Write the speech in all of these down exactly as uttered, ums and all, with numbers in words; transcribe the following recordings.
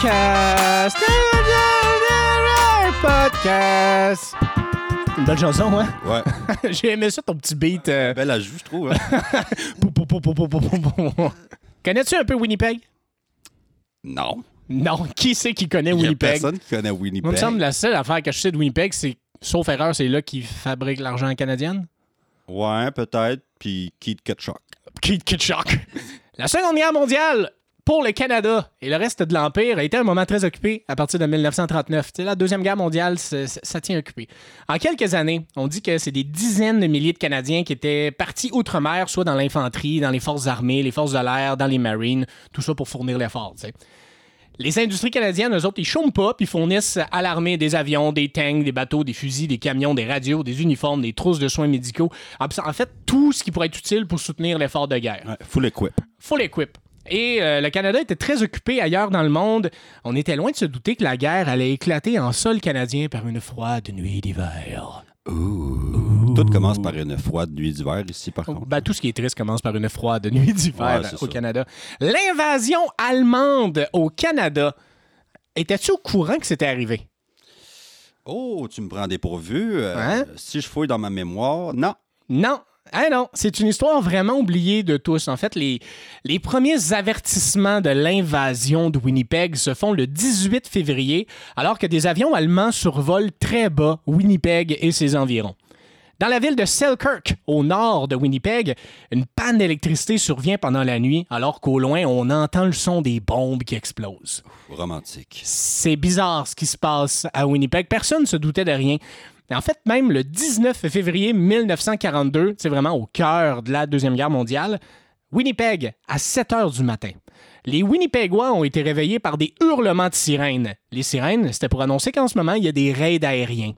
podcast. Podcast. Une belle chanson, hein? Ouais. J'ai aimé ça, ton petit beat. Euh... Belle à jouer, je trouve. Hein? Connais-tu un peu Winnipeg? Non. Non, qui c'est qui connaît Winnipeg? Il y a personne qui connaît Winnipeg. Moi, il me semble que la seule affaire que je sais de Winnipeg, c'est, sauf erreur, c'est là qu'ils fabriquent l'argent canadien. Ouais, peut-être. Puis Keith Tkachuk. Keith Tkachuk. La Seconde Guerre mondiale pour le Canada et le reste de l'Empire a été un moment très occupé à partir de dix-neuf cent trente-neuf. Tu sais, la Deuxième Guerre mondiale, ça, ça tient occupé. En quelques années, on dit que c'est des dizaines de milliers de Canadiens qui étaient partis outre-mer, soit dans l'infanterie, dans les forces armées, les forces de l'air, dans les marines, tout ça pour fournir l'effort, tu sais. Les industries canadiennes, eux autres, ils chôment pas, puis fournissent à l'armée des avions, des tanks, des bateaux, des fusils, des camions, des radios, des uniformes, des trousses de soins médicaux. En fait, tout ce qui pourrait être utile pour soutenir l'effort de guerre. Ouais, full equip. Full equip. Et euh, le Canada était très occupé ailleurs dans le monde. On était loin de se douter que la guerre allait éclater en sol canadien par une froide nuit d'hiver. Ouh. Ouh. Tout commence par une froide nuit d'hiver ici, par contre. Ben, tout ce qui est triste commence par une froide nuit d'hiver ouais, au ça. Canada. L'invasion allemande au Canada. Étais-tu au courant que c'était arrivé? Oh, tu me prends dépourvu. Euh, hein? Si je fouille dans ma mémoire, non. Non. Ah non, c'est une histoire vraiment oubliée de tous. En fait, les, les premiers avertissements de l'invasion de Winnipeg se font le dix-huit février, alors que des avions allemands survolent très bas Winnipeg et ses environs. Dans la ville de Selkirk, au nord de Winnipeg, une panne d'électricité survient pendant la nuit, alors qu'au loin, on entend le son des bombes qui explosent. Romantique. C'est bizarre ce qui se passe à Winnipeg. Personne ne se doutait de rien. En fait, même le dix-neuf février mille neuf cent quarante-deux, c'est vraiment au cœur de la Deuxième Guerre mondiale, Winnipeg, à sept heures du matin. Les Winnipegois ont été réveillés par des hurlements de sirènes. Les sirènes, c'était pour annoncer qu'en ce moment, il y a des raids aériens.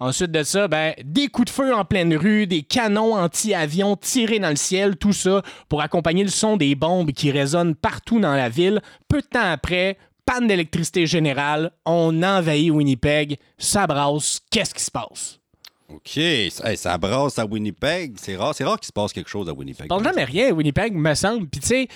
Ensuite de ça, ben, des coups de feu en pleine rue, des canons anti-avions tirés dans le ciel, tout ça pour accompagner le son des bombes qui résonnent partout dans la ville. Peu de temps après, panne d'électricité générale, on envahit Winnipeg, ça brasse, qu'est-ce qui se passe? OK, hey, ça brasse à Winnipeg, c'est rare, c'est rare qu'il se passe quelque chose à Winnipeg. Pas jamais rien à Winnipeg, me semble. Puis tu sais,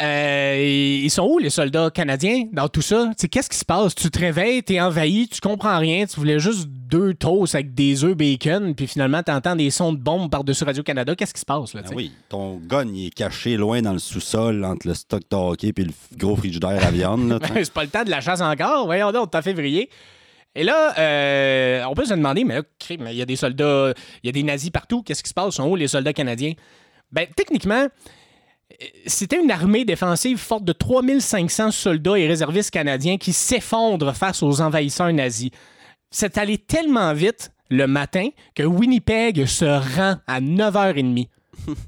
euh, ils sont où les soldats canadiens dans tout ça? Tu sais, qu'est-ce qui se passe? Tu te réveilles, t'es envahi, tu comprends rien, tu voulais juste deux toasts avec des œufs bacon, puis finalement t'entends des sons de bombes par-dessus Radio-Canada. Qu'est-ce qui se passe là? Ah oui, ton gun il est caché loin dans le sous-sol entre le stock de hockey puis le gros frigidaire à viande. Là, ben, c'est pas le temps de la chasse encore, voyons donc, on est en février. Et là, euh, on peut se demander, mais là, il y a des soldats, il y a des nazis partout, qu'est-ce qui se passe? Sont où les soldats canadiens? Bien, techniquement, c'était une armée défensive forte de trois mille cinq cents soldats et réservistes canadiens qui s'effondrent face aux envahisseurs nazis. C'est allé tellement vite le matin que Winnipeg se rend à neuf heures trente.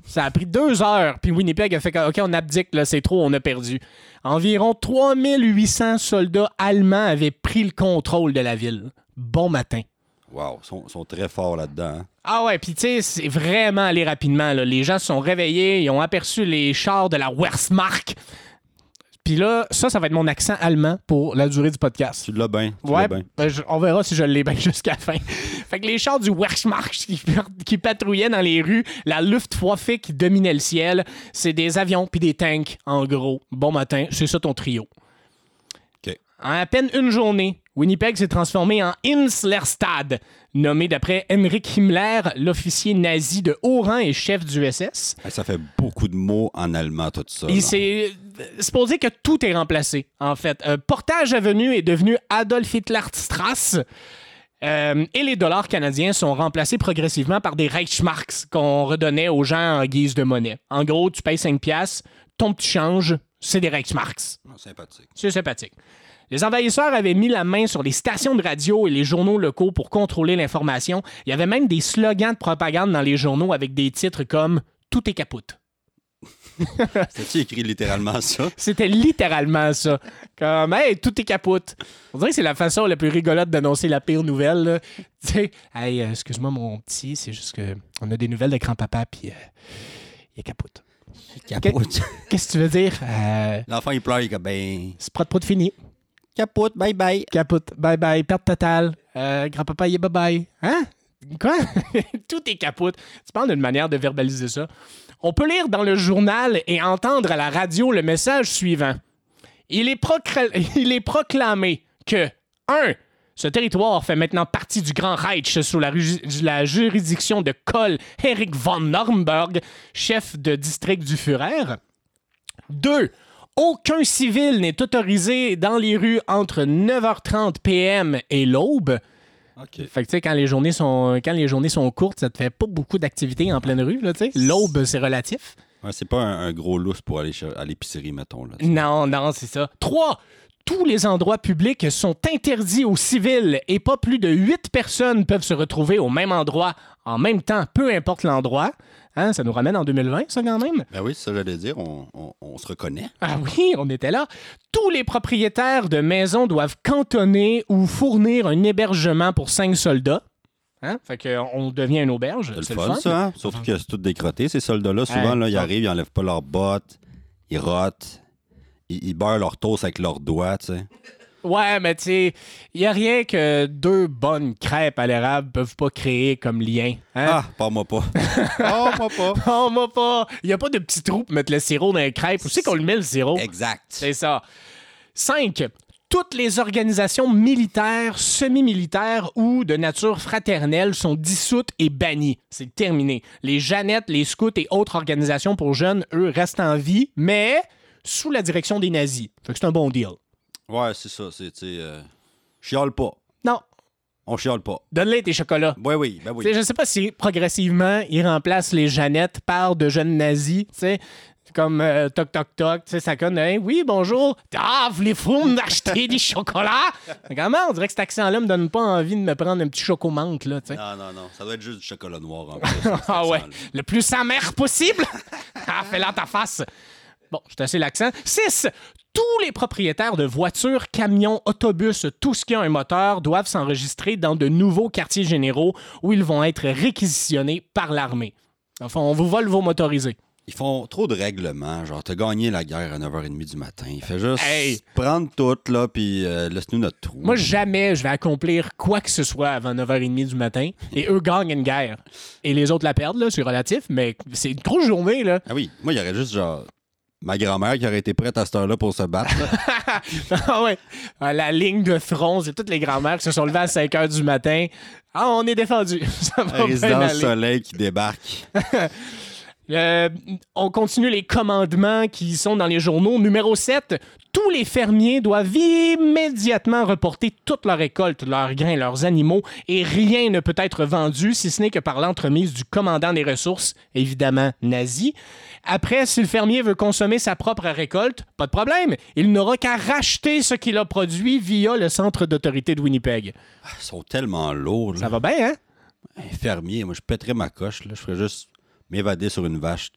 Ça a pris deux heures, puis Winnipeg a fait « OK, on abdique, là, c'est trop, on a perdu ». Environ trois mille huit cents soldats allemands avaient pris le contrôle de la ville. Bon matin. Wow, ils sont, sont très forts là-dedans. Hein? Ah ouais, puis tu sais, c'est vraiment allé rapidement. Là. Les gens se sont réveillés, ils ont aperçu les chars de la Wehrmacht. Puis là, ça, ça va être mon accent allemand pour la durée du podcast. Tu l'as bien. Ouais, ben, on verra si je l'ai bien jusqu'à la fin. Fait que les chars du Wehrmacht qui, qui patrouillaient dans les rues, la Luftwaffe qui dominait le ciel, c'est des avions puis des tanks, en gros. Bon matin, c'est ça ton trio. OK. En à peine une journée, Winnipeg s'est transformé en Himmlerstad, nommé d'après Heinrich Himmler, l'officier nazi de haut rang et chef du S S. Ça fait beaucoup de mots en allemand, tout ça. Et c'est, c'est pour dire que tout est remplacé, en fait. Euh, Portage Avenue est devenu Adolf Hitler-Strasse euh, et les dollars canadiens sont remplacés progressivement par des Reichsmarks qu'on redonnait aux gens en guise de monnaie. En gros, tu payes cinq dollars, ton petit change, c'est des Reichsmarks. Sympathique. C'est sympathique. Les envahisseurs avaient mis la main sur les stations de radio et les journaux locaux pour contrôler l'information. Il y avait même des slogans de propagande dans les journaux avec des titres comme « Tout est capoute ». C'était-tu écrit littéralement ça? C'était littéralement ça. Comme « Hey, tout est capoute ». On dirait que c'est la façon la plus rigolote d'annoncer la pire nouvelle. Tu sais, « Hey, euh, excuse-moi mon petit, c'est juste que on a des nouvelles de grand-papa puis euh, il est capote ». Capote. Qu'est-ce que tu veux dire? Euh... L'enfant, il pleure, il dit « Ben... » C'est pas de pas de fini. Capote, bye-bye. Capote, bye-bye. Perte totale. Euh, grand-papa, il est bye-bye. Hein? Quoi? Tout est capote. Tu parles d'une manière de verbaliser ça. On peut lire dans le journal et entendre à la radio le message suivant. « il est, procl... il est proclamé que un ce territoire fait maintenant partie du Grand Reich sous la, ru... la juridiction de Karl Erich von Nuremberg, chef de district du Führer. deux Aucun civil n'est autorisé dans les rues entre neuf heures trente p.m. et l'aube. Okay. Fait que tu sais, quand les journées sont quand les journées sont courtes, ça te fait pas beaucoup d'activités en pleine rue, là, tu sais. L'aube, c'est relatif. Ouais, c'est pas un, un gros lousse pour aller à l'épicerie, mettons, là. Non, non, c'est ça. trois Tous les endroits publics sont interdits aux civils et pas plus de huit personnes peuvent se retrouver au même endroit en même temps, peu importe l'endroit. Hein, ça nous ramène en deux mille vingt, ça, quand même. Ben oui, c'est ça que j'allais dire. On, on, on se reconnaît. Ah oui, on était là. Tous les propriétaires de maisons doivent cantonner ou fournir un hébergement pour cinq soldats. Hein? Fait qu'on devient une auberge. C'est, c'est le fun, fun, ça. Hein? Surtout que c'est tout décrotté. Ces soldats-là, souvent, euh, là, ils arrivent, ils enlèvent pas leurs bottes, ils rotent, ils, ils beurrent leur toast avec leurs doigts, tu sais. Ouais, mais tu sais, il n'y a rien que deux bonnes crêpes à l'érable peuvent pas créer comme lien. Hein? Ah, parle-moi pas. Parle-moi pas. Parle-moi pas. Il n'y a pas de petit trou pour mettre le sirop dans les crêpes. Où c'est qu'on le met, le sirop? Exact. C'est ça. Cinq. Toutes les organisations militaires, semi-militaires ou de nature fraternelle sont dissoutes et bannies. C'est terminé. Les Jeannettes, les scouts et autres organisations pour jeunes, eux, restent en vie, mais sous la direction des nazis. Fait que c'est un bon deal. Ouais, c'est ça. C'est, tu sais, euh, chiale pas. Non. On chiale pas. Donne-les tes chocolats. Ouais, oui, ben oui. T'sais, je sais pas si progressivement, ils remplacent les Jeannettes par de jeunes nazis, tu sais, comme euh, toc, toc, toc, tu sais, ça connaît. Hein? Oui, bonjour. Ah, voulez-vous m'acheter des chocolats? Comment? On dirait que cet accent-là me donne pas envie de me prendre un petit chocomante, là, tu sais. Non, non, non. Ça doit être juste du chocolat noir, en plus. Ah ouais. Le plus amer possible. Ah, fais-la ta face. Bon, je t'assais l'accent. six Tous les propriétaires de voitures, camions, autobus, tout ce qui a un moteur, doivent s'enregistrer dans de nouveaux quartiers généraux où ils vont être réquisitionnés par l'armée. Enfin, on vous vole vos motorisés. Ils font trop de règlements. Genre, t'as gagné la guerre à neuf heures trente du matin. Il fait juste hey. prendre tout, là, puis euh, laisse-nous notre trou. Moi, jamais je vais accomplir quoi que ce soit avant neuf heures trente du matin. Et eux gagnent une guerre. Et les autres la perdent, là, c'est relatif, mais c'est une grosse journée, là. Ah oui, moi, il y aurait juste, genre... ma grand-mère qui aurait été prête à cette heure-là pour se battre. Ah ouais. À la ligne de front, c'est toutes les grand-mères qui se sont levées à cinq heures du matin. Ah, on est défendu. Ça va bien aller. Soleil qui débarque. euh, on continue les commandements qui sont dans les journaux. Numéro sept, tous les fermiers doivent immédiatement reporter toute leur récolte, leurs grains, leurs animaux, et rien ne peut être vendu, si ce n'est que par l'entremise du commandant des ressources, évidemment nazi. Après, si le fermier veut consommer sa propre récolte, pas de problème. Il n'aura qu'à racheter ce qu'il a produit via le centre d'autorité de Winnipeg. Ah, ils sont tellement lourds. Là. Ça va bien, hein? Un fermier, moi, je pèterais ma coche. Là. Je ferais juste m'évader sur une vache.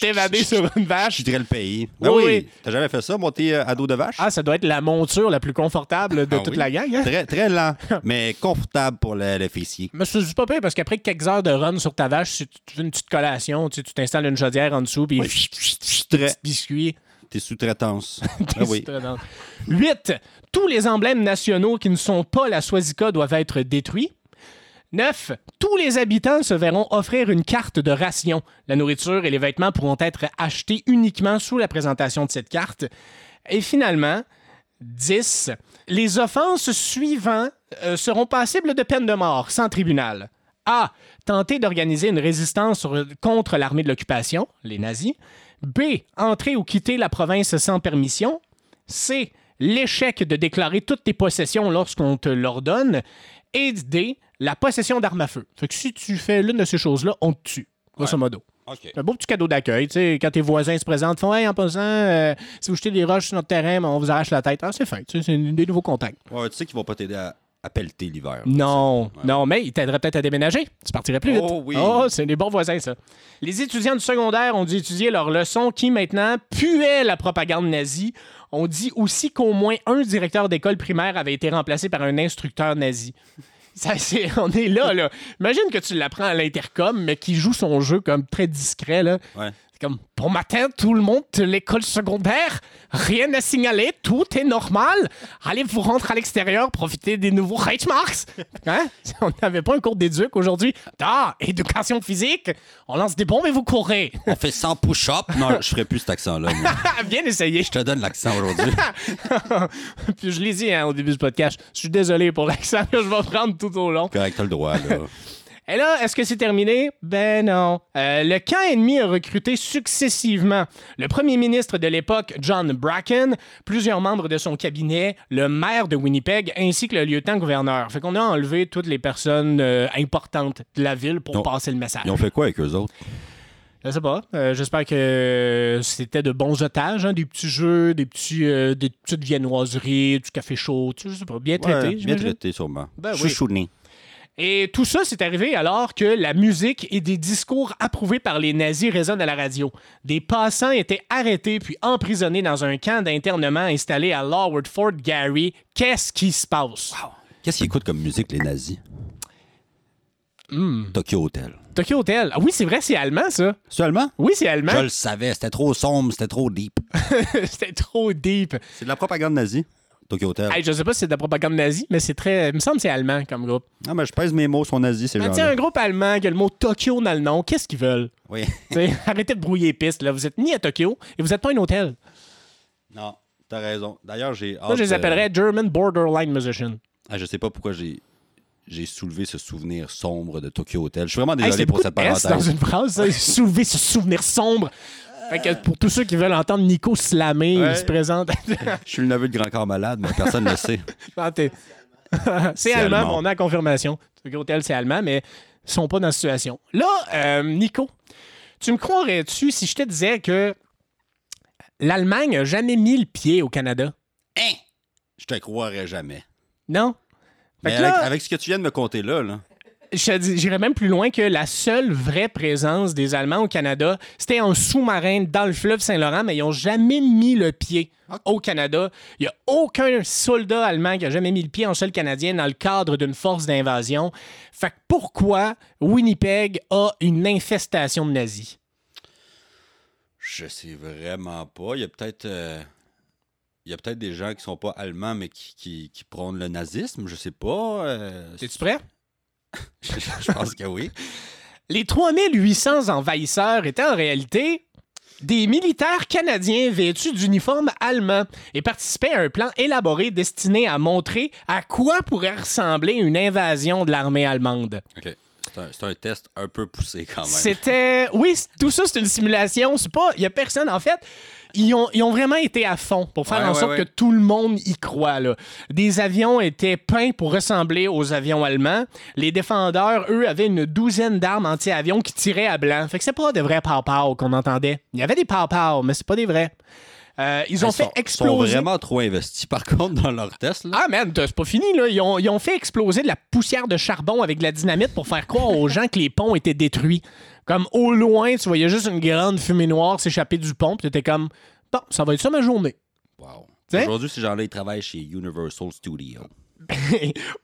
T'évader sur une vache? Je quitterais le pays. Ben oui, oui. T'as jamais fait ça, monter à dos de vache? Ah, ça doit être la monture la plus confortable de ah, toute oui. la gang. Hein? Très, très lent, mais confortable pour le, le fessier. Mais c'est juste pas pire, parce qu'après quelques heures de run sur ta vache, si tu fais une petite collation, tu, tu t'installes une chaudière en dessous, puis oui. petit biscuit. T'es sous-traitance. T'es ah, oui. sous-traitance. huit Tous les emblèmes nationaux qui ne sont pas la Swazika doivent être détruits. neuf Tous les habitants se verront offrir une carte de ration. La nourriture et les vêtements pourront être achetés uniquement sous la présentation de cette carte. Et finalement, dix Les offenses suivantes euh, seront passibles de peine de mort, sans tribunal. A. Tenter d'organiser une résistance sur, contre l'armée de l'occupation, les nazis. B. Entrer ou quitter la province sans permission. C. L'échec de déclarer toutes tes possessions lorsqu'on te l'ordonne. Et D. La possession d'armes à feu. Fait que si tu fais l'une de ces choses-là, on te tue, grosso ouais. modo. Okay. Un beau petit cadeau d'accueil. Tu sais, quand tes voisins se présentent, font hey, en passant, euh, si vous jetez des roches sur notre terrain, on vous arrache la tête. Ah, c'est fin. Tu sais, c'est des nouveaux contacts. Ouais, tu sais qu'ils vont pas t'aider à, à pelleter l'hiver. Non, ouais. non, mais ils t'aideraient peut-être à déménager. Tu partirais plus vite. Oh, oui. Oh, c'est des bons voisins, ça. Les étudiants du secondaire ont dû étudier leurs leçons qui, maintenant, puaient la propagande nazie. On dit aussi qu'au moins un directeur d'école primaire avait été remplacé par un instructeur nazi. Ça, c'est, on est là, là. Imagine que tu l'apprends à l'intercom, mais qui joue son jeu comme très discret, là. Ouais. comme « Bon matin tout le monde de l'école secondaire, rien à signaler, tout est normal, allez vous rendre à l'extérieur, profitez des nouveaux Reichsmarks. » Hein? On n'avait pas un cours d'éduc aujourd'hui. Ah, éducation physique, on lance des bombes et vous courez. On fait cent push-ups. Non, je ferai plus cet accent-là. Bien essayé. Je te donne l'accent aujourd'hui. Puis je l'ai dit hein, au début du podcast, je suis désolé pour l'accent que je vais prendre tout au long. Correct, t'as le droit, là. Et là, est-ce que c'est terminé? Ben non. Euh, le camp ennemi a recruté successivement le premier ministre de l'époque, John Bracken, plusieurs membres de son cabinet, le maire de Winnipeg, ainsi que le lieutenant-gouverneur. Fait qu'on a enlevé toutes les personnes euh, importantes de la ville pour non. passer le message. Ils ont fait quoi avec eux autres? Je sais pas. Euh, j'espère que c'était de bons otages, hein, des petits jeux, des, petits, euh, des petites viennoiseries, du café chaud, tu sais, je sais pas. Bien traité, ouais, bien traité, sûrement. Ben, chouchouné. Oui. Et tout ça, c'est arrivé alors que la musique et des discours approuvés par les nazis résonnent à la radio. Des passants étaient arrêtés puis emprisonnés dans un camp d'internement installé à Lower Fort Gary. Qu'est-ce qui se passe? Wow. Qu'est-ce qu'ils écoutent comme musique, les nazis? Mm. Tokyo Hotel. Tokyo Hotel. Ah oui, c'est vrai, c'est allemand, ça. C'est allemand? Oui, c'est allemand. Je le savais. C'était trop sombre, c'était trop deep. C'était trop deep. C'est de la propagande nazie. Tokyo Hotel. Hey, je sais pas si c'est de la propagande nazie, mais c'est très. Il me semble que c'est allemand comme groupe. Non, mais je pèse mes mots, sont nazis, c'est genre. Un groupe allemand qui a le mot Tokyo dans le nom, qu'est-ce qu'ils veulent? Oui. Arrêtez de brouiller les pistes, là. Vous êtes ni à Tokyo et vous n'êtes pas un hôtel. Non, t'as raison. D'ailleurs, j'ai. Moi, je les appellerais German Borderline Musician. Ah, je sais pas pourquoi j'ai. J'ai soulevé ce souvenir sombre de Tokyo Hotel. Je suis vraiment désolé hey, pour cette parenthèse. Dans une phrase, ça, soulever ce souvenir sombre. Fait que pour tous ceux qui veulent entendre Nico slammer, ouais. Il se présente. Je suis le neveu de Grand Corps Malade, mais personne ne le sait. Non, c'est, c'est allemand, allemand. On a la confirmation. Tokyo Hotel, c'est allemand, mais ils sont pas dans la situation. Là, euh, Nico, tu me croirais-tu si je te disais que l'Allemagne n'a jamais mis le pied au Canada? Hein? Je te croirais jamais. Non? Fait mais que là, avec, avec ce que tu viens de me conter là, là... J'irais même plus loin que la seule vraie présence des Allemands au Canada, c'était un sous-marin dans le fleuve Saint-Laurent, mais ils n'ont jamais mis le pied au Canada. Il n'y a aucun soldat allemand qui n'a jamais mis le pied en sol canadien dans le cadre d'une force d'invasion. Fait que pourquoi Winnipeg a une infestation de nazis? Je sais vraiment pas. Il y a peut-être... Euh... Il y a peut-être des gens qui sont pas allemands, mais qui, qui, qui prônent le nazisme, je sais pas. Euh... T'es-tu prêt? Je pense que oui. Les trois mille huit cents envahisseurs étaient en réalité des militaires canadiens vêtus d'uniformes allemands et participaient à un plan élaboré destiné à montrer à quoi pourrait ressembler une invasion de l'armée allemande. OK. C'est un, c'est un test un peu poussé quand même. C'était... Oui, tout ça, c'est une simulation. C'est pas... Il y a personne, en fait... Ils ont, ils ont vraiment été à fond pour faire ouais, en sorte ouais, ouais. que tout le monde y croit. Là. Des avions étaient peints pour ressembler aux avions allemands. Les défendeurs, eux, avaient une douzaine d'armes anti-avions qui tiraient à blanc. Fait que c'est pas des vrais pow-pow qu'on entendait. Il y avait des pow-pow, mais c'est pas des vrais. Euh, ils ont ils fait sont, exploser... Ils sont vraiment trop investis, par contre, dans leur test. Là. Ah, man, c'est pas fini. Là. Ils, ont, ils ont fait exploser de la poussière de charbon avec de la dynamite pour faire croire aux gens que les ponts étaient détruits. Comme au loin, tu voyais juste une grande fumée noire s'échapper du pont, puis t'étais comme, bon, ça va être ça ma journée. Wow. T'sais? Aujourd'hui, ces gens-là, ils travaillent chez Universal Studios.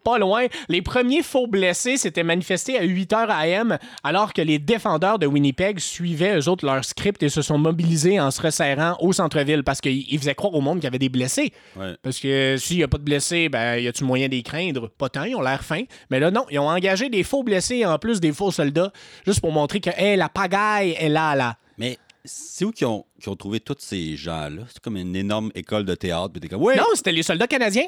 Pas loin. Les premiers faux blessés s'étaient manifestés à huit heures a m alors que les défendeurs de Winnipeg suivaient eux autres leur script et se sont mobilisés en se resserrant au centre-ville parce qu'ils faisaient croire au monde qu'il y avait des blessés. Ouais. Parce que s'il n'y a pas de blessés, ben y a-tu moyen d'y craindre? Pas tant, ils ont l'air fins. Mais là, non, ils ont engagé des faux blessés en plus des faux soldats juste pour montrer que hey, la pagaille est là, là. Mais... C'est où qu'ils ont, qu'ils ont trouvé tous ces gens-là? C'est comme une énorme école de théâtre. Puis t'es comme, ouais. Non, c'était les soldats canadiens.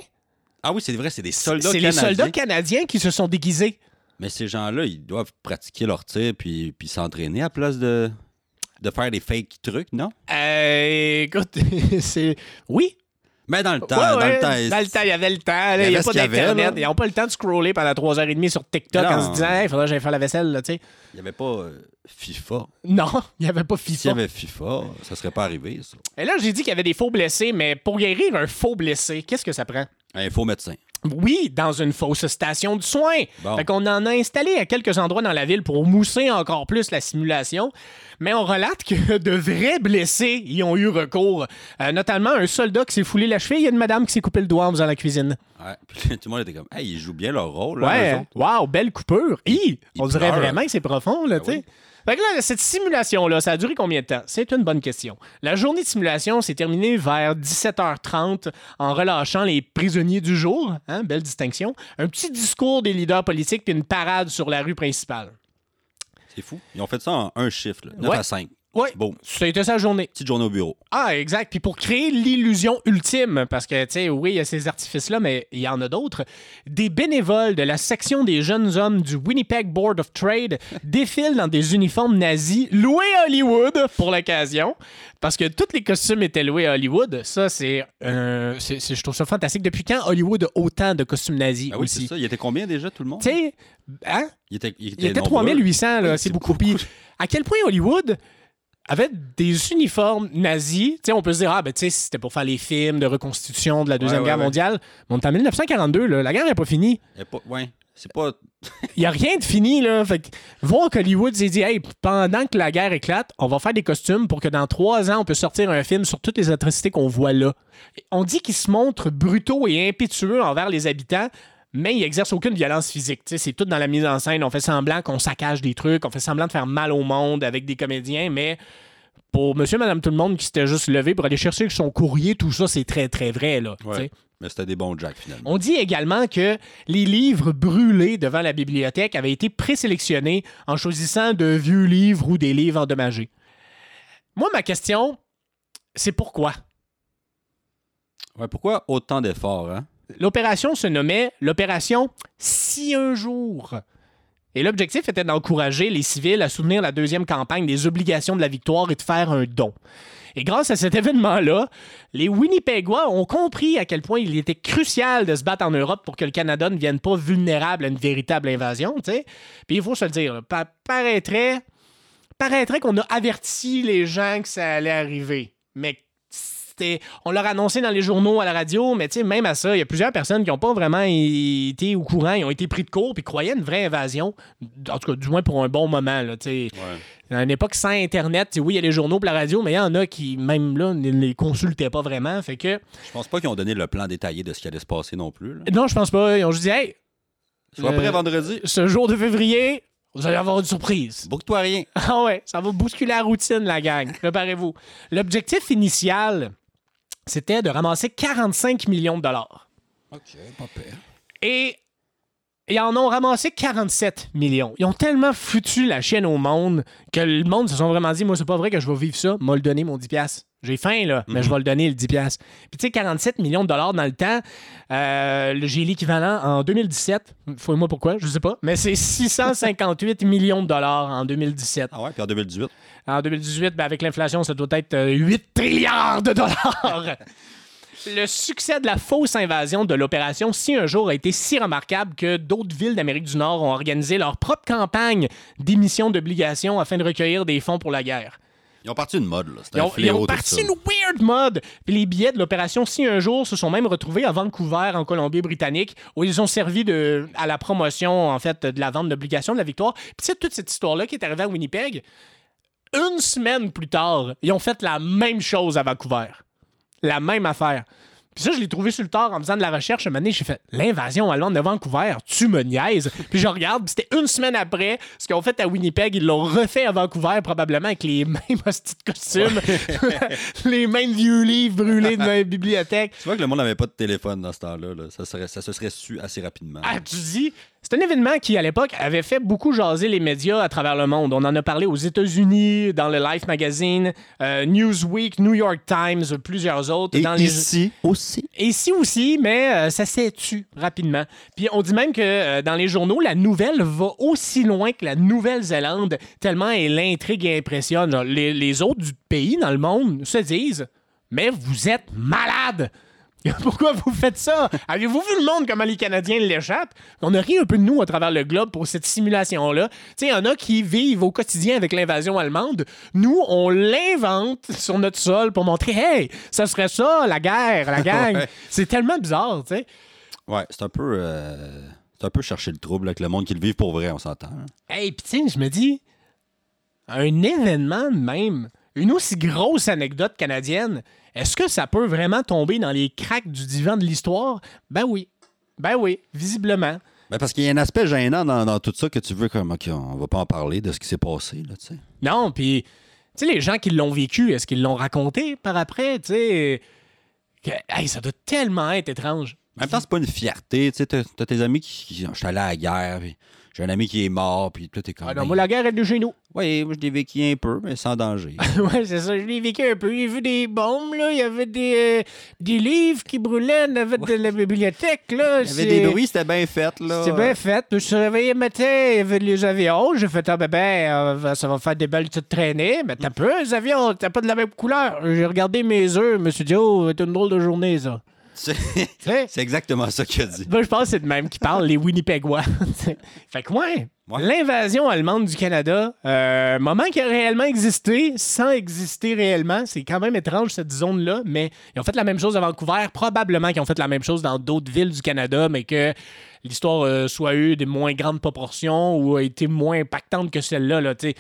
Ah oui, c'est vrai, c'est des soldats c'est canadiens. C'est les soldats canadiens qui se sont déguisés. Mais ces gens-là, ils doivent pratiquer leur tir puis, puis s'entraîner à place de, de faire des fake trucs, non? Euh, écoute, c'est... Oui. Mais dans le temps, ouais, ouais. dans le temps... Dans le temps, il y avait le temps. Il n'y a pas d'Internet. Avait, ils n'ont pas le temps de scroller pendant trois heures trente sur TikTok non. en se disant hey, « il faudrait que j'aille faire la vaisselle, là, tu sais. » Il n'y avait pas euh, FIFA. Non, il n'y avait pas FIFA. S'il y avait FIFA, ça ne serait pas arrivé, ça. Et là, j'ai dit qu'il y avait des faux blessés, mais pour guérir un faux blessé, qu'est-ce que ça prend? Un faux médecin. Oui, dans une fausse station de soins. Bon. Fait qu'on en a installé à quelques endroits dans la ville pour mousser encore plus la simulation. Mais on relate que de vrais blessés y ont eu recours. Euh, notamment un soldat qui s'est foulé la cheville et une madame qui s'est coupé le doigt en faisant la cuisine. Ouais. Puis tout le monde était comme, hey, ils jouent bien leur rôle. Ouais, waouh, wow, belle coupure. Hi, on pleure. Dirait vraiment que c'est profond, là, ben tu sais. Oui. Fait que là, cette simulation-là, ça a duré combien de temps? C'est une bonne question. La journée de simulation s'est terminée vers dix-sept heures trente en relâchant les prisonniers du jour, hein, belle distinction, un petit discours des leaders politiques puis une parade sur la rue principale. C'est fou. Ils ont fait ça en un shift, là, neuf ouais. à cinq. Oui, bon. Ça a été sa journée. Petite journée au bureau. Ah, exact. Puis pour créer l'illusion ultime, parce que, tu sais, oui, il y a ces artifices-là, mais il y en a d'autres, des bénévoles de la section des jeunes hommes du Winnipeg Board of Trade défilent dans des uniformes nazis loués à Hollywood pour l'occasion, parce que tous les costumes étaient loués à Hollywood. Ça, c'est... Euh, c'est, c'est je trouve ça fantastique. Depuis quand Hollywood a autant de costumes nazis ah oui, aussi? C'est ça. Il était combien déjà, tout le monde? Tu sais, hein? Il était, il était, il était trois mille huit cents, là. Oui, c'est beaucoup. Puis à quel point Hollywood... Avec des uniformes nazis, tu sais, on peut se dire, ah, ben, tu sais, c'était pour faire les films de reconstitution de la Deuxième ouais, Guerre ouais, mondiale. Ouais. Mais on est en dix-neuf quarante-deux, là, la guerre n'est pas finie. Pas, ouais, c'est pas... Il n'y a rien de fini, là. Fait que voir qu'Hollywood s'est dit, hey, pendant que la guerre éclate, on va faire des costumes pour que dans trois ans, on peut sortir un film sur toutes les atrocités qu'on voit là. On dit qu'ils se montrent brutaux et impétueux envers les habitants, mais ils n'exercent aucune violence physique. T'sais, c'est tout dans la mise en scène. On fait semblant qu'on saccage des trucs, on fait semblant de faire mal au monde avec des comédiens, mais pour monsieur et madame tout-le-monde qui s'était juste levé pour aller chercher son courrier, tout ça, c'est très, très vrai. Là, ouais, mais c'était des bons jacks, finalement. On dit également que les livres brûlés devant la bibliothèque avaient été présélectionnés en choisissant de vieux livres ou des livres endommagés. Moi, ma question, c'est pourquoi? Ouais, pourquoi autant d'efforts, hein? L'opération se nommait l'opération Si un jour. Et l'objectif était d'encourager les civils à soutenir la deuxième campagne des obligations de la victoire et de faire un don. Et grâce à cet événement-là, les Winnipegois ont compris à quel point il était crucial de se battre en Europe pour que le Canada ne vienne pas vulnérable à une véritable invasion. T'sais. Puis il faut se le dire, pa- paraîtrait, paraîtrait qu'on a averti les gens que ça allait arriver. Mais Et on leur a annoncé dans les journaux, à la radio, mais même à ça, il y a plusieurs personnes qui n'ont pas vraiment été au courant, ils ont été pris de court puis croyaient une vraie invasion, en tout cas, du moins pour un bon moment. Là, ouais. À une époque sans Internet, oui, il y a les journaux et la radio, mais il y en a qui, même là, ne les consultaient pas vraiment. Fait que... Je pense pas qu'ils ont donné le plan détaillé de ce qui allait se passer non plus. Là. Non, je pense pas. Ils ont juste dit « Hey, sois prêt vendredi. Ce jour de février, vous allez avoir une surprise. » Boucle-toi rien. Ah ouais, ça va bousculer la routine, la gang. Préparez-vous. L'objectif initial... c'était de ramasser quarante-cinq millions de dollars. OK, pas pire. Et ils en ont ramassé quarante-sept millions. Ils ont tellement foutu la chienne au monde que le monde se sont vraiment dit, moi, c'est pas vrai que je vais vivre ça. M'a le donné, mon dix piastres. J'ai faim, là, mais mm-hmm. je vais le donner, le dix piastres. Puis, tu sais, quarante-sept millions de dollars dans le temps, euh, j'ai l'équivalent en deux mille dix-sept. Fouille-moi pourquoi, je sais pas. Mais c'est six cent cinquante-huit millions de dollars en deux mille dix-sept. Ah ouais, puis en deux mille dix-huit? En deux mille dix-huit, ben avec l'inflation, ça doit être huit trilliards de dollars. Le succès de la fausse invasion de l'opération Si un jour a été si remarquable que d'autres villes d'Amérique du Nord ont organisé leur propre campagne d'émission d'obligations afin de recueillir des fonds pour la guerre. Ils ont parti une mode, là. C'était ils ont, un fléau, ils ont parti une weird mode. Puis les billets de l'opération Si un jour se sont même retrouvés à Vancouver, en Colombie-Britannique, où ils ont servi de, à la promotion, en fait, de la vente d'obligations de la victoire. Puis tu sais, toute cette histoire-là qui est arrivée à Winnipeg, une semaine plus tard, ils ont fait la même chose à Vancouver. La même affaire. Puis ça, je l'ai trouvé sur le tard en faisant de la recherche. Un moment donné, j'ai fait l'invasion allemande de Vancouver, tu me niaises. Puis je regarde, puis c'était une semaine après ce qu'ils ont fait à Winnipeg. Ils l'ont refait à Vancouver, probablement avec les mêmes hosties de costumes, les mêmes vieux livres brûlés dans les bibliothèques. Tu vois que le monde n'avait pas de téléphone dans ce temps-là. Là. Ça, serait, ça se serait su assez rapidement. Ah, tu dis... C'est un événement qui, à l'époque, avait fait beaucoup jaser les médias à travers le monde. On en a parlé aux États-Unis, dans le Life Magazine, euh, Newsweek, New York Times, plusieurs autres. Et dans ici les... aussi. Et ici aussi, mais euh, ça s'est tu rapidement. Puis on dit même que euh, dans les journaux, la nouvelle va aussi loin que la Nouvelle-Zélande, tellement elle intrigue et impressionne. Genre, les, les autres du pays dans le monde se disent « Mais vous êtes malades !» Pourquoi vous faites ça? Avez-vous vu le monde, comment les Canadiens l'échappent? On a ri un peu de nous à travers le globe pour cette simulation-là. Tu sais, il y en a qui vivent au quotidien avec l'invasion allemande. Nous, on l'invente sur notre sol pour montrer « Hey, ça serait ça, la guerre, la gang! ouais. » C'est tellement bizarre, tu sais. Ouais, c'est un peu... Euh, c'est un peu chercher le trouble avec le monde qui le vit pour vrai, on s'entend. Hein? Hey, pis tu sais, je me dis, un événement de même, une aussi grosse anecdote canadienne, est-ce que ça peut vraiment tomber dans les cracks du divan de l'histoire? Ben oui. Ben oui, visiblement. Ben parce qu'il y a un aspect gênant dans, dans tout ça que tu veux comme, OK, on va pas en parler de ce qui s'est passé, là, tu sais. Non, puis, tu sais, les gens qui l'ont vécu, est-ce qu'ils l'ont raconté par après, tu sais? Hey, ça doit tellement être étrange. En même temps, c'est pas une fierté, tu sais, t'as, t'as tes amis qui, qui... Je suis allé à la guerre, puis j'ai un ami qui est mort, puis tout est comme... Ah non, moi, la guerre, elle est de chez nous. Oui, moi, je l'ai vécu un peu, mais sans danger. Oui, c'est ça, je l'ai vécu un peu. J'ai vu des bombes, là, il y avait des, euh, des livres qui brûlaient, il y avait de la bibliothèque, là. Il y avait des bruits, c'était bien fait, là. C'était bien fait. Je suis réveillé le matin, il y avait les avions, j'ai fait, ah ben, ben euh, ça va faire des belles petites traînées, mais t'as peu, les avions, t'as pas de la même couleur. J'ai regardé mes œufs, je me suis dit, oh, c'est une drôle de journée, ça. C'est, c'est exactement ça qu'il a dit. Moi, je pense que c'est de même qui parle, les Winnipegois. Fait que, ouais, ouais, l'invasion allemande du Canada, euh, moment qui a réellement existé, sans exister réellement, c'est quand même étrange, cette zone-là, mais ils ont fait la même chose à Vancouver, probablement qu'ils ont fait la même chose dans d'autres villes du Canada, mais que l'histoire euh, soit eu des moins grandes proportions ou a été moins impactante que celle-là, là, tu sais.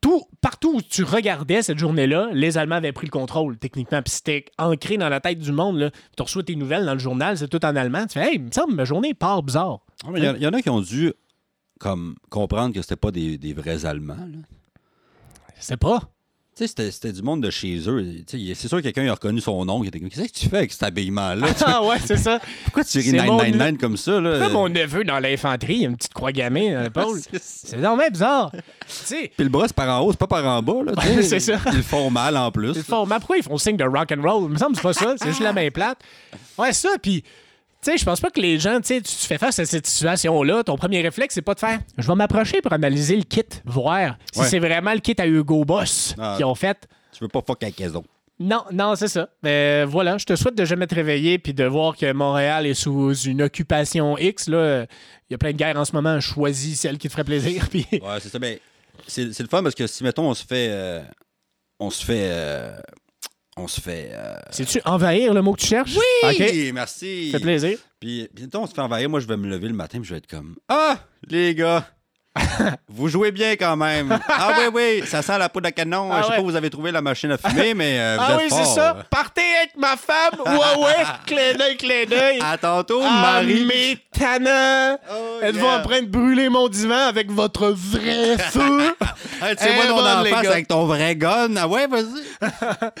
Tout, partout où tu regardais cette journée-là, les Allemands avaient pris le contrôle, techniquement. Puis c'était ancré dans la tête du monde. Tu reçois tes nouvelles dans le journal, c'est tout en allemand. Tu fais, hey, il me semble, ma journée part bizarre. Il y, y en a qui ont dû comme, comprendre que c'était pas des, des vrais Allemands. Là. Je sais pas. Tu sais, c'était, c'était du monde de chez eux. T'sais, c'est sûr que quelqu'un a reconnu son nom. Il était comme, qu'est-ce que tu fais avec cet habillement-là? Ah ouais, c'est ça. Pourquoi tu ris neuf cent quatre-vingt-dix-neuf mon... comme ça? Là? Pourquoi mon neveu dans l'infanterie, il y a une petite croix gammée à l'épaule? C'est, c'est vraiment bizarre. Puis le bras, c'est par en haut, c'est pas par en bas. Là, ouais, c'est ça. Ils le font mal en plus. Ils le font mal. Pourquoi ils font le signe de rock'n'roll? Il me semble que c'est pas ça. C'est juste la main plate. Ouais, ça. Puis, tu sais, je pense pas que les gens, tu te fais face à cette situation-là. Ton premier réflexe, c'est pas de faire je vais m'approcher pour analyser le kit, voir si ouais. c'est vraiment le kit à Hugo Boss ah, qu'ils ont fait. Tu veux pas fuck avec les autres. Non, non, c'est ça. Mais voilà, je te souhaite de jamais te réveiller puis de voir que Montréal est sous une occupation X. Là, il y a plein de guerres en ce moment. Choisis celle qui te ferait plaisir. Puis... Ouais, c'est ça. Mais c'est, c'est le fun parce que si, mettons, on se fait. Euh, on se fait. Euh... On se fait... Euh... C'est-tu envahir le mot que tu cherches? Oui! Okay. Merci! Ça fait plaisir. Puis, bientôt, on se fait envahir. Moi, je vais me lever le matin puis je vais être comme... Ah! Les gars! Vous jouez bien quand même! Ah oui, oui! Ça sent la peau de canon. Ah, je sais ouais. pas où vous avez trouvé la machine à fumer, mais euh, vous ah, êtes oui, fort. Ah oui, c'est ça! Partez avec ma femme! Ouais, ouais! Clin d'œil, clin d'œil! À tantôt, ah, Marie! Mais tannant! Oh, êtes-vous yeah. en train de brûler mon divan avec votre vrai feu? Hey, tu sais, moi, ton enfant, c'est avec ton vrai gun. Ah ouais, vas-y.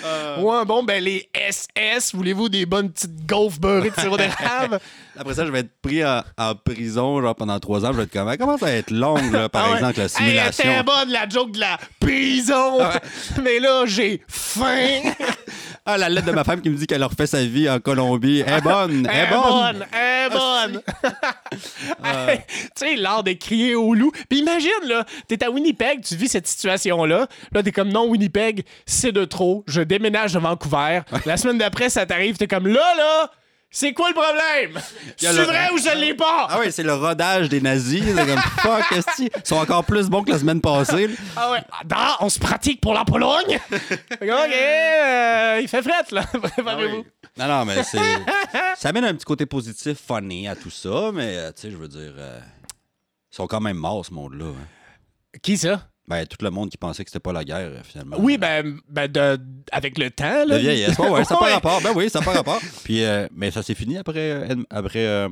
euh... Ouais, bon, ben les S S, voulez-vous des bonnes petites gaufres beurrées de sirop d'érable? Après ça, je vais être pris en, en prison genre pendant trois ans. Je vais être comme, elle commence à être longue, là, par ah ouais. exemple, la simulation. Hey, elle était bonne, la joke de la prison. Ah ouais. Mais là, j'ai faim. Ah, la lettre de ma femme qui me dit qu'elle refait sa vie en Colombie. Elle est bonne, elle est bonne. Elle est bonne, elle est bonne. Tu sais, l'art de crier au loup. Puis imagine, là, t'es à Winnipeg, tu vis cette situation-là. Là, t'es comme, non, Winnipeg, c'est de trop. Je déménage de Vancouver. La semaine d'après, ça t'arrive, t'es comme, là, là... C'est quoi le problème? C'est le... vrai ou je l'ai pas? Ah oui, c'est le rodage des nazis. C'est comme fuck, esti. Ils sont encore plus bons que la semaine passée. Là. Ah ouais. Ah, on se pratique pour la Pologne. OK, euh, il fait frette, là. Préparez-vous. Ah oui. Non, non, mais c'est. Ça amène un petit côté positif, funny à tout ça, mais tu sais, je veux dire. Euh... Ils sont quand même morts, ce monde-là. Hein. Qui ça? Ben, tout le monde qui pensait que c'était pas la guerre, finalement. Oui, ben, ben de, avec le temps, là. De vieillesse, ouais, ouais, ça n'a pas rapport. Ben oui, ça n'a pas rapport. Puis, euh, mais ça s'est fini après, euh, après euh,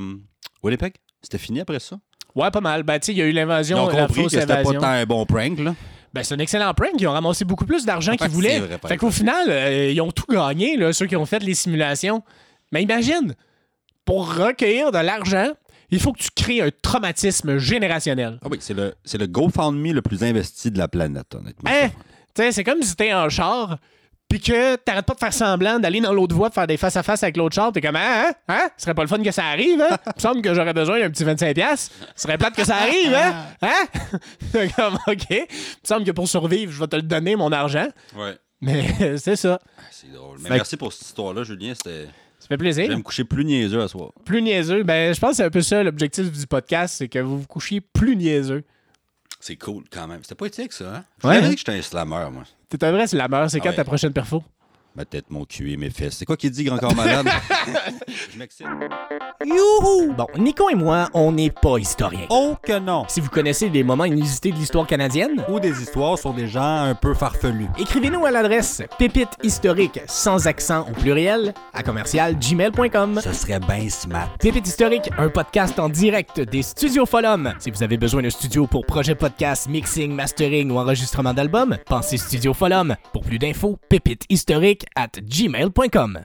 Winnipeg? C'était fini après ça? Ouais, pas mal. Ben, tu sais, il y a eu l'invasion, la fausse invasion. Ils ont compris que c'était pas tant un bon prank, là. Ben, c'est un excellent prank. Ils ont ramassé beaucoup plus d'argent qu'ils voulaient. Vrai, fait qu'au final, euh, ils ont tout gagné, là, ceux qui ont fait les simulations. Mais imagine, pour recueillir de l'argent... Il faut que tu crées un traumatisme générationnel. Ah oui, c'est le, c'est le GoFundMe le plus investi de la planète, honnêtement. Hein? Tu sais, c'est comme si t'es en char, puis que t'arrêtes pas de faire semblant d'aller dans l'autre voie, de faire des face-à-face avec l'autre char. T'es comme, ah, hein? Hein? Ce serait pas le fun que ça arrive, hein? Il me semble que j'aurais besoin d'un petit vingt-cinq dollars. Ce serait plate que ça arrive, hein? Hein? T'es comme, OK. Il me semble que pour survivre, je vais te le donner, mon argent. Ouais. Mais c'est ça. C'est drôle. Mais fait... merci pour cette histoire-là, Julien. C'était... Ça fait plaisir. Je vais me coucher plus niaiseux à soir. Plus niaiseux. Ben, je pense que c'est un peu ça l'objectif du podcast, c'est que vous vous couchiez plus niaiseux. C'est cool quand même. C'était pas éthique, ça, hein? Je ouais. savais que j'étais un slammer, moi. T'es un vrai slammer. C'est ah quand ouais. ta prochaine perfo? Ma tête, mon cul et mes fesses. C'est quoi qu'il dit, grand corps malade? Je m'excite. Youhou! Bon, Nico et moi, on n'est pas historiens. Oh que non! Si vous connaissez des moments inusités de l'histoire canadienne, ou des histoires sur des gens un peu farfelus, écrivez-nous à l'adresse pépites historiques sans accent au pluriel à commercial gmail point com. Ce serait bien smart. Pépites historiques, un podcast en direct des studios Folum. Si vous avez besoin de studio pour projet podcast, mixing, mastering ou enregistrement d'album, pensez Studio Folum. Pour plus d'infos, pépites historiques at gmail point com.